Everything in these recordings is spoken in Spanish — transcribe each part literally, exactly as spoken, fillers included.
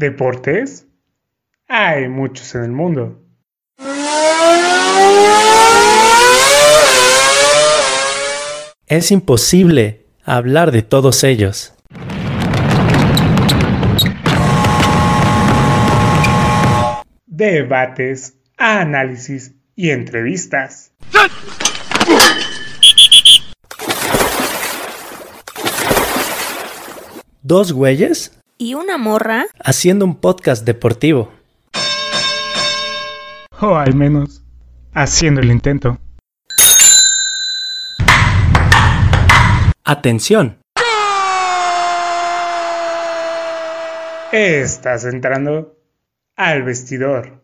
¿Deportes? Hay muchos en el mundo. Es imposible hablar de todos ellos. Debates, análisis y entrevistas. Dos güeyes y una morra haciendo un podcast deportivo. O al menos, haciendo el intento. ¡Atención! Estás entrando al vestidor.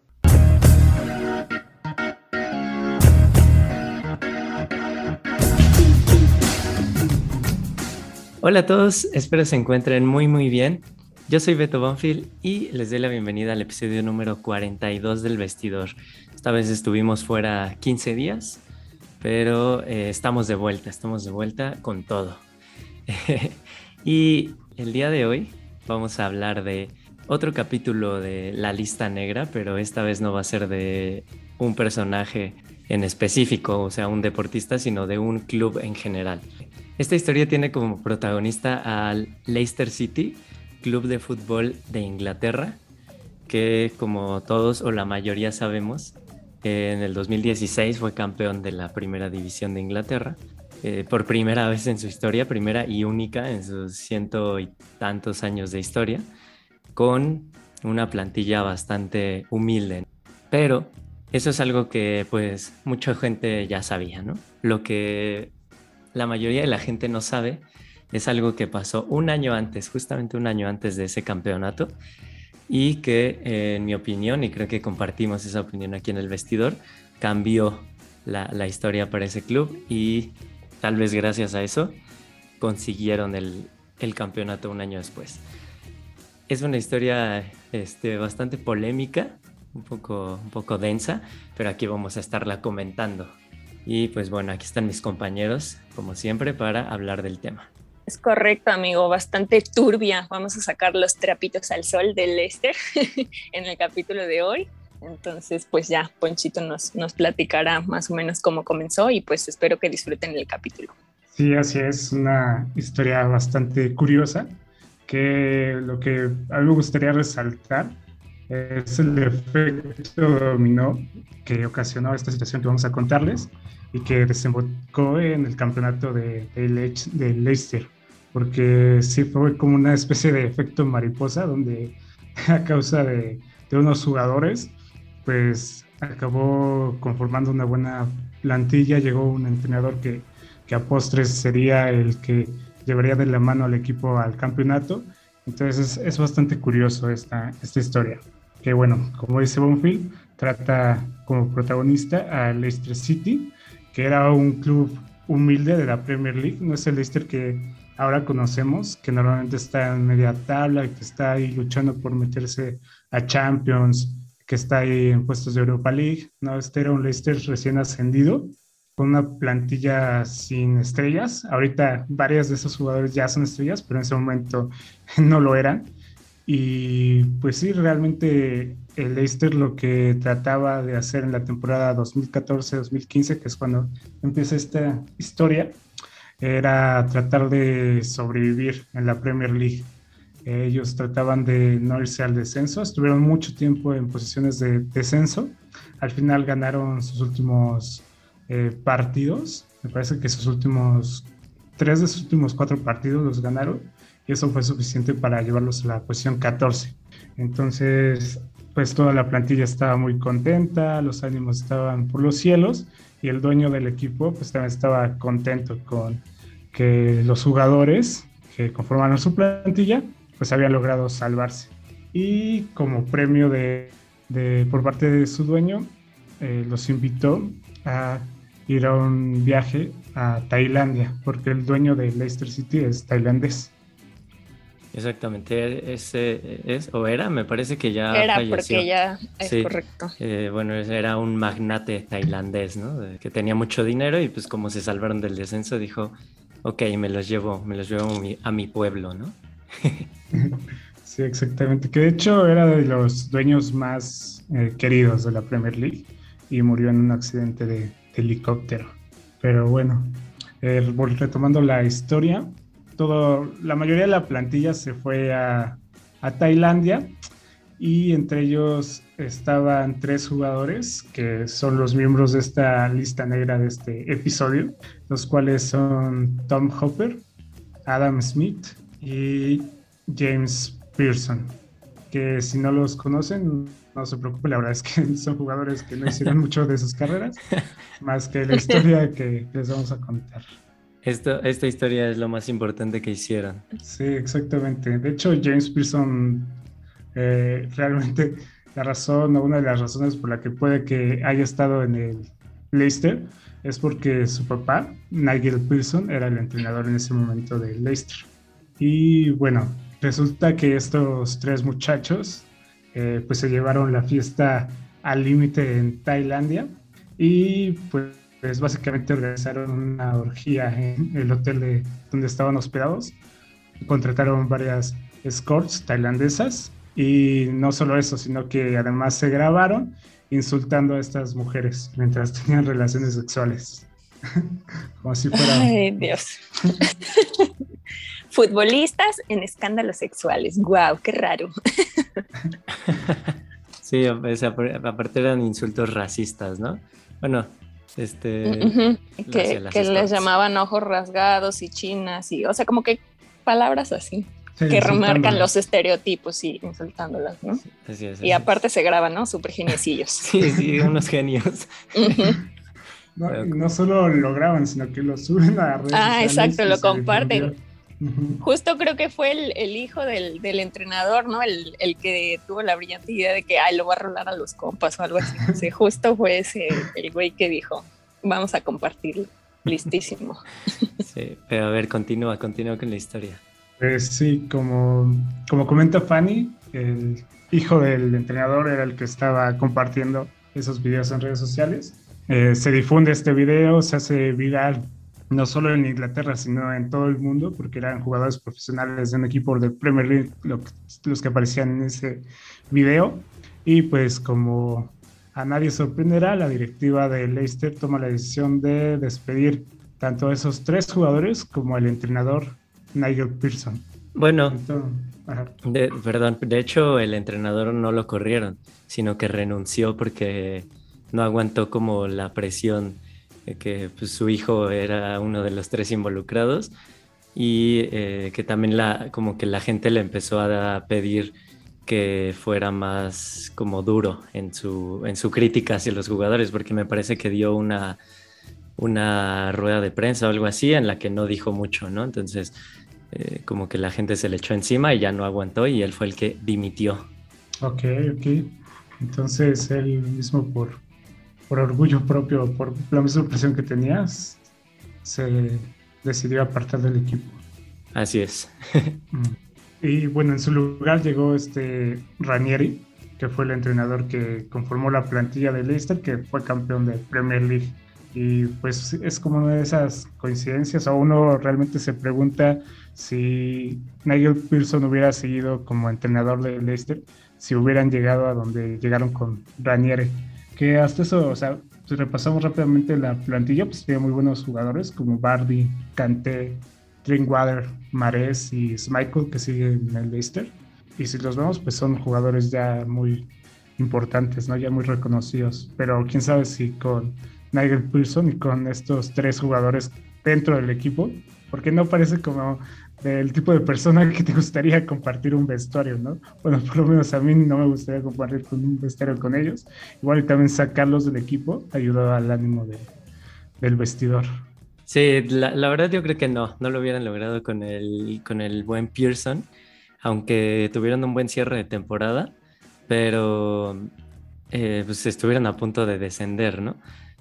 Hola a todos, espero se encuentren muy muy bien. Yo soy Beto Banfield y les doy la bienvenida al episodio número cuarenta y dos del Vestidor. Esta vez estuvimos fuera quince días, pero eh, estamos de vuelta, estamos de vuelta con todo. Y el día de hoy vamos a hablar de otro capítulo de La Lista Negra, pero esta vez no va a ser de un personaje en específico, o sea, un deportista, sino de un club en general. Esta historia tiene como protagonista al Leicester City, club de fútbol de Inglaterra, que como todos o la mayoría sabemos, eh, en el dos mil dieciséis fue campeón de la primera división de Inglaterra, eh, por primera vez en su historia, primera y única en sus ciento y tantos años de historia, con una plantilla bastante humilde. Pero eso es algo que pues mucha gente ya sabía, ¿no? Lo que la mayoría de la gente no sabe es algo que pasó un año antes, justamente un año antes de ese campeonato, y que eh, en mi opinión, y creo que compartimos esa opinión aquí en el Vestidor, cambió la, la historia para ese club y tal vez gracias a eso consiguieron el, el campeonato un año después. Es una historia este, bastante polémica, un poco, un poco densa, pero aquí vamos a estarla comentando. Y pues bueno, aquí están mis compañeros, como siempre, para hablar del tema. Es correcto, amigo, bastante turbia. Vamos a sacar los trapitos al sol del Leicester en el capítulo de hoy. Entonces, pues ya, Ponchito nos, nos platicará más o menos cómo comenzó y pues espero que disfruten el capítulo. Sí, así es, una historia bastante curiosa, que lo que a mí me gustaría resaltar es el efecto dominó que ocasionó esta situación que vamos a contarles y que desembocó en el campeonato de, de, Le- de Leicester. Porque sí fue como una especie de efecto mariposa, donde a causa de, de unos jugadores, pues acabó conformando una buena plantilla. Llegó un entrenador que, que a postres sería el que llevaría de la mano al equipo al campeonato. Entonces es, es bastante curioso esta, esta historia. Que bueno, como dice Bonfield, trata como protagonista al Leicester City, que era un club humilde de la Premier League. No es el Leicester que ahora conocemos, que normalmente está en media tabla, que está ahí luchando por meterse a Champions, que está ahí en puestos de Europa League. No, este era un Leicester recién ascendido, con una plantilla sin estrellas. Ahorita varias de esos jugadores ya son estrellas, pero en ese momento no lo eran. Y pues sí, realmente el Leicester lo que trataba de hacer en la temporada dos mil catorce dos mil quince, que es cuando empieza esta historia, era tratar de sobrevivir en la Premier League. Ellos trataban de no irse al descenso, estuvieron mucho tiempo en posiciones de descenso, al final ganaron sus últimos Eh, partidos, me parece que sus últimos tres de sus últimos cuatro partidos los ganaron y eso fue suficiente para llevarlos a la posición catorce. Entonces pues toda la plantilla estaba muy contenta, los ánimos estaban por los cielos y el dueño del equipo pues también estaba contento con que los jugadores que conformaron su plantilla pues habían logrado salvarse, y como premio de, de por parte de su dueño eh, los invitó a ir a un viaje a Tailandia, porque el dueño de Leicester City es tailandés. Exactamente, ese es, o era, me parece que ya era, falleció. Porque ya es sí, correcto. Eh, bueno, era un magnate tailandés, ¿no? Que tenía mucho dinero y pues como se salvaron del descenso dijo, ok, me los llevo, me los llevo a mi, a mi pueblo, ¿no? Sí, exactamente. Que de hecho era de los dueños más eh, queridos de la Premier League y murió en un accidente de, de helicóptero. Pero bueno, eh, retomando la historia, todo, la mayoría de la plantilla se fue a, a Tailandia y entre ellos estaban tres jugadores que son los miembros de esta lista negra de este episodio, los cuales son Tom Hopper, Adam Smith y James Pearson, que si no los conocen, no se preocupen, la verdad es que son jugadores que no hicieron mucho de sus carreras, más que la historia que les vamos a contar. Esto, esta historia es lo más importante que hicieron. Sí, exactamente. De hecho, James Pearson, eh, realmente la razón o una de las razones por la que puede que haya estado en el Leicester es porque su papá, Nigel Pearson, era el entrenador en ese momento de Leicester. Y bueno, resulta que estos tres muchachos eh, pues se llevaron la fiesta al límite en Tailandia y pues, pues básicamente organizaron una orgía en el hotel de, donde estaban hospedados. Contrataron varias escorts tailandesas y no solo eso, sino que además se grabaron insultando a estas mujeres mientras tenían relaciones sexuales. Como si fuera... ¡Ay, Dios! Futbolistas en escándalos sexuales. ¡Guau, qué raro! Sí, o sea, aparte eran insultos racistas, ¿no? Bueno, este... Uh-huh. Que, que les llamaban ojos rasgados y chinas y... O sea, como que palabras así. Sí, que remarcan los estereotipos y insultándolas, ¿no? Sí, así es, así y aparte es. Se graban, ¿no? Súper geniecillos. Sí, sí, unos genios. Uh-huh. No, no solo lo graban, sino que lo suben a redes ah, sociales. Ah, exacto, lo comparten. Uh-huh. Justo creo que fue el, el hijo del, del entrenador, ¿no? El, el que tuvo la brillante idea de que, ay, lo va a rolar a los compas o algo así. O sea, justo fue ese el güey que dijo, vamos a compartirlo. Listísimo. Sí, pero a ver, continúa, continúa con la historia. Pues sí, como, como comenta Fanny, el hijo del entrenador era el que estaba compartiendo esos videos en redes sociales. Eh, se difunde este video, se hace viral no solo en Inglaterra, sino en todo el mundo, porque eran jugadores profesionales de un equipo de Premier League lo, los que aparecían en ese video. Y pues como a nadie sorprenderá, la directiva de Leicester toma la decisión de despedir tanto a esos tres jugadores como al entrenador Nigel Pearson. Bueno, Entonces, de, perdón, de hecho el entrenador no lo corrieron, sino que renunció porque... no aguantó como la presión de que pues, su hijo era uno de los tres involucrados y eh, que también la, como que la gente le empezó a pedir que fuera más como duro en su, en su crítica hacia los jugadores, porque me parece que dio una, una rueda de prensa o algo así en la que no dijo mucho, ¿no? Entonces eh, como que la gente se le echó encima y ya no aguantó y él fue el que dimitió. Ok, ok. Entonces él mismo por... por orgullo propio, por la misma presión que tenías, se decidió apartar del equipo. Así es. Y bueno, en su lugar llegó este Ranieri, que fue el entrenador que conformó la plantilla de Leicester, que fue campeón de Premier League. Y pues es como una de esas coincidencias, o uno realmente se pregunta si Nigel Pearson hubiera seguido como entrenador de Leicester, si hubieran llegado a donde llegaron con Ranieri. Que hasta eso, o sea, si repasamos rápidamente la plantilla, pues tiene muy buenos jugadores como Vardy, Kanté, Drinkwater, Mahrez y Schmeichel, que siguen en el Leicester. Y si los vemos, pues son jugadores ya muy importantes, ¿no? Ya muy reconocidos. Pero quién sabe si con Nigel Pearson y con estos tres jugadores dentro del equipo, porque no parece como del tipo de persona que te gustaría compartir un vestuario, ¿no? Bueno, por lo menos a mí no me gustaría compartir con un vestuario con ellos. Igual también sacarlos del equipo ayudaba al ánimo de, del vestidor. Sí, la, la verdad yo creo que no, no lo hubieran logrado con el, con el buen Pearson, aunque tuvieron un buen cierre de temporada, pero eh, pues estuvieron a punto de descender, ¿no?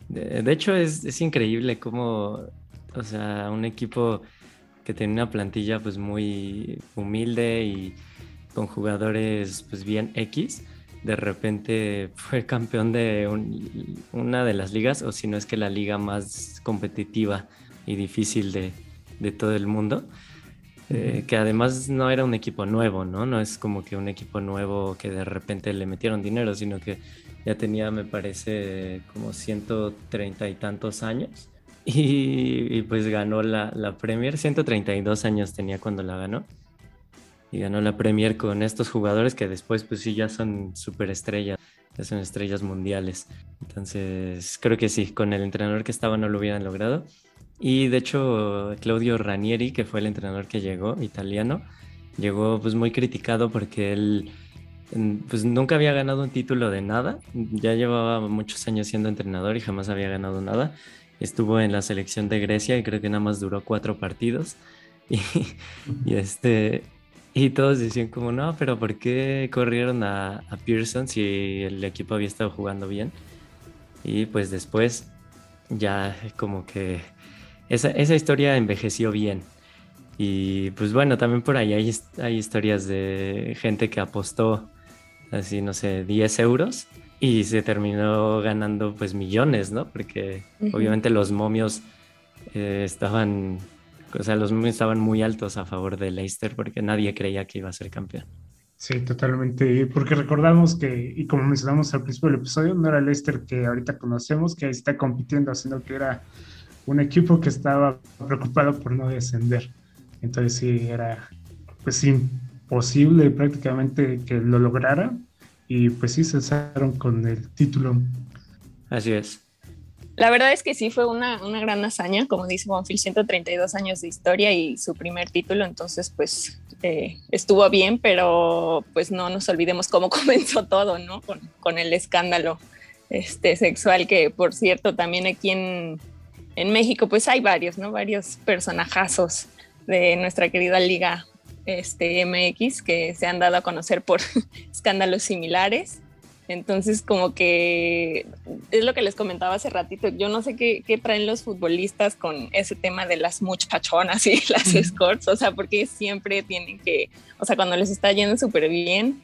De, de hecho es, es increíble cómo, o sea, un equipo que tenía una plantilla pues muy humilde y con jugadores pues bien X, de repente fue campeón de un, una de las ligas, o si no es que la liga más competitiva y difícil de, de todo el mundo. Eh, que además no era un equipo nuevo, ¿no? No es como que un equipo nuevo que de repente le metieron dinero, sino que ya tenía, me parece, como ciento treinta y tantos años. Y, y pues ganó la, la Premier, ciento treinta y dos años tenía cuando la ganó. Y ganó la Premier con estos jugadores que después, pues sí, ya son superestrellas, ya son estrellas mundiales. Entonces, creo que sí, con el entrenador que estaba no lo hubieran logrado. Y de hecho, Claudio Ranieri, que fue el entrenador que llegó, italiano, llegó pues muy criticado porque él pues nunca había ganado un título de nada, ya llevaba muchos años siendo entrenador y jamás había ganado nada. Estuvo en la selección de Grecia y creo que nada más duró cuatro partidos. Y, y, este, y todos decían como, no, pero ¿por qué corrieron a, a Pearson si el equipo había estado jugando bien? Y pues después ya como que... Esa, esa historia envejeció bien. Y pues bueno, también por ahí hay, hay historias de gente que apostó así, no sé, diez euros y se terminó ganando pues millones, ¿no? Porque uh-huh. obviamente los momios eh, estaban, o sea, los momios estaban muy altos a favor de Leicester porque nadie creía que iba a ser campeón. Sí, totalmente, porque recordamos que, y como mencionamos al principio del episodio, no era Leicester que ahorita conocemos, que está compitiendo, sino que era un equipo que estaba preocupado por no descender. Entonces sí, era pues imposible prácticamente que lo lograra y pues sí se cesaron con el título. Así es. La verdad es que sí fue una, una gran hazaña, como dice Banfield, ciento treinta y dos años de historia y su primer título, entonces pues eh, estuvo bien, pero pues no nos olvidemos cómo comenzó todo, ¿no? Con, con el escándalo este, sexual que, por cierto, también aquí en En México, pues hay varios, ¿no? Varios personajazos de nuestra querida Liga este, M X que se han dado a conocer por escándalos similares. Entonces, como que es lo que les comentaba hace ratito. Yo no sé qué, qué traen los futbolistas con ese tema de las muchachonas y las mm. escorts. O sea, porque siempre tienen que... O sea, cuando les está yendo súper bien,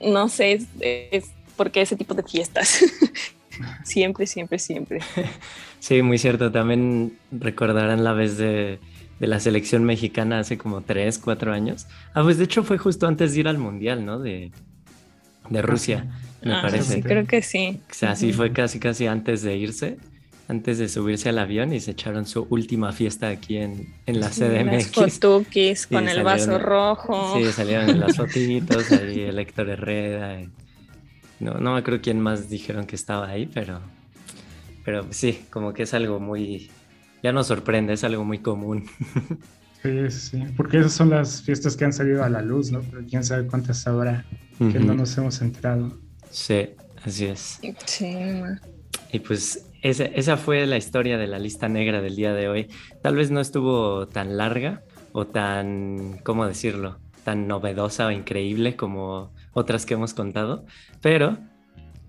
no sé, es, es porque ese tipo de fiestas... Siempre, siempre, siempre. Sí, muy cierto. También recordarán la vez de, de la selección mexicana hace como tres, cuatro años. Ah, pues de hecho fue justo antes de ir al Mundial, ¿no? De, de Rusia, me ah, parece. Sí, creo que sí. O sea, sí fue casi, casi antes de irse, antes de subirse al avión y se echaron su última fiesta aquí en, en la C D M X. Con las fotuquis, con el salieron, vaso rojo. Sí, salieron en las fotitos, ahí el Héctor Herrera... Y, No, no me acuerdo quién más dijeron que estaba ahí, pero, pero sí, como que es algo muy, ya nos sorprende, es algo muy común. Sí, sí, porque esas son las fiestas que han salido a la luz, ¿no? Pero quién sabe cuántas habrá uh-huh. que no nos hemos enterado. Sí, así es. Sí. Y pues esa, esa fue la historia de la lista negra del día de hoy. Tal vez no estuvo tan larga o tan, ¿cómo decirlo? Tan novedosa o increíble como otras que hemos contado, pero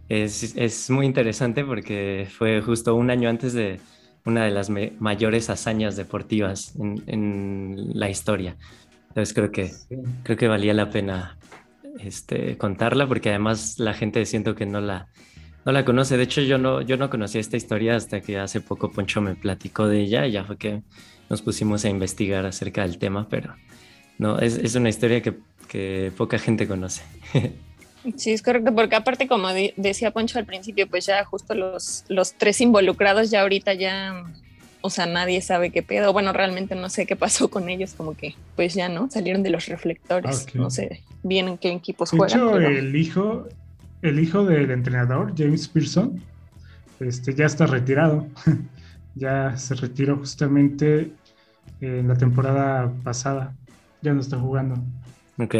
es, es muy interesante porque fue justo un año antes de una de las me- mayores hazañas deportivas en, en la historia. Entonces creo que, sí. creo que valía la pena este, contarla porque además la gente siento que no la, no la conoce. De hecho yo no, yo no conocía esta historia hasta que hace poco Poncho me platicó de ella y ya fue que nos pusimos a investigar acerca del tema, pero... No, es, es una historia que, que poca gente conoce. Sí, es correcto, porque aparte, como de, decía Poncho al principio, pues ya justo los, los tres involucrados ya ahorita ya, o sea, nadie sabe qué pedo. Bueno, realmente no sé qué pasó con ellos, como que pues ya, ¿no? Salieron de los reflectores, okay. No sé bien en qué equipos de juegan. De hecho, pero... el, hijo, el hijo del entrenador, James Pearson, este, ya está retirado. Ya se retiró justamente en la temporada pasada. Ya no está jugando. Ok.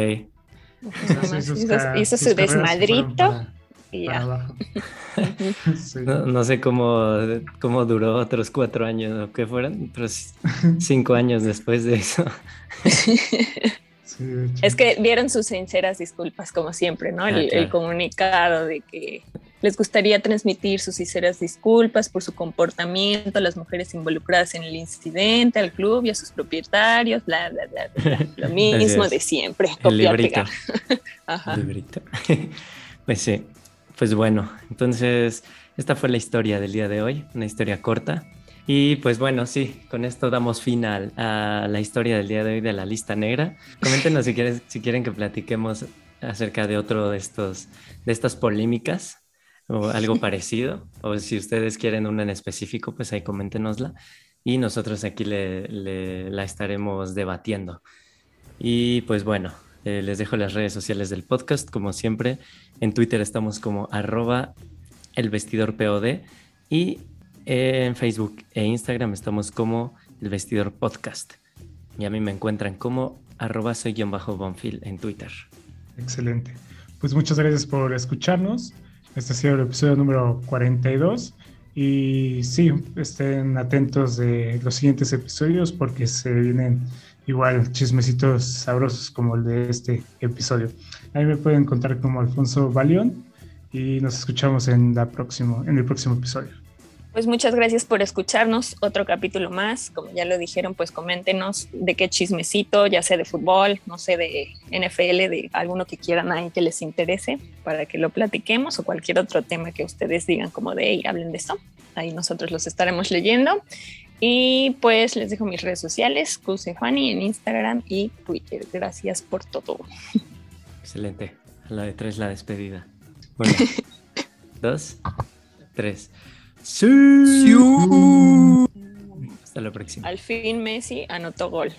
Hizo, hizo su desmadrito para, y ya. Sí. No, no sé cómo, cómo duró otros cuatro años o qué fueron, otros cinco años después de eso. Sí, de es que dieron sus sinceras disculpas, como siempre, ¿no? El, ah, claro. El comunicado de que les gustaría transmitir sus sinceras disculpas por su comportamiento a las mujeres involucradas en el incidente, al club y a sus propietarios, bla, bla, bla, bla. Lo mismo de siempre, copiar, pegar. Ajá. El librito. Pues sí, pues bueno, entonces esta fue la historia del día de hoy, una historia corta. Y pues bueno, sí, con esto damos fin a, a la historia del día de hoy de La Lista Negra. Coméntenos si, quieres, si quieren que platiquemos acerca de otro de, estos, de estas polémicas o algo parecido, o si ustedes quieren una en específico, pues ahí coméntenosla y nosotros aquí le, le, la estaremos debatiendo. Y pues bueno, eh, les dejo las redes sociales del podcast, como siempre. En Twitter estamos como arroba elvestidorpod y en Facebook e Instagram estamos como El Vestidor Podcast. Y a mí me encuentran como arroba soy guión bajo Bonfil en Twitter. Excelente. Pues muchas gracias por escucharnos. Este ha sido el episodio número cuarenta y dos. Y sí, estén atentos de los siguientes episodios porque se vienen igual chismecitos sabrosos como el de este episodio. Ahí me pueden encontrar como Alfonso Balión y nos escuchamos en, la próximo, en el próximo episodio. Pues muchas gracias por escucharnos, otro capítulo más, como ya lo dijeron, pues coméntenos de qué chismecito, ya sea de fútbol, no sé, de N F L, de alguno que quieran ahí que les interese, para que lo platiquemos o cualquier otro tema que ustedes digan como de, hey, hablen de esto, ahí nosotros los estaremos leyendo. Y pues les dejo mis redes sociales, Cusefani en Instagram y Twitter. Gracias por todo. Excelente, a la de tres la despedida. Bueno, dos, tres. Sí. Sí. Hasta la próxima. Al fin Messi anotó gol.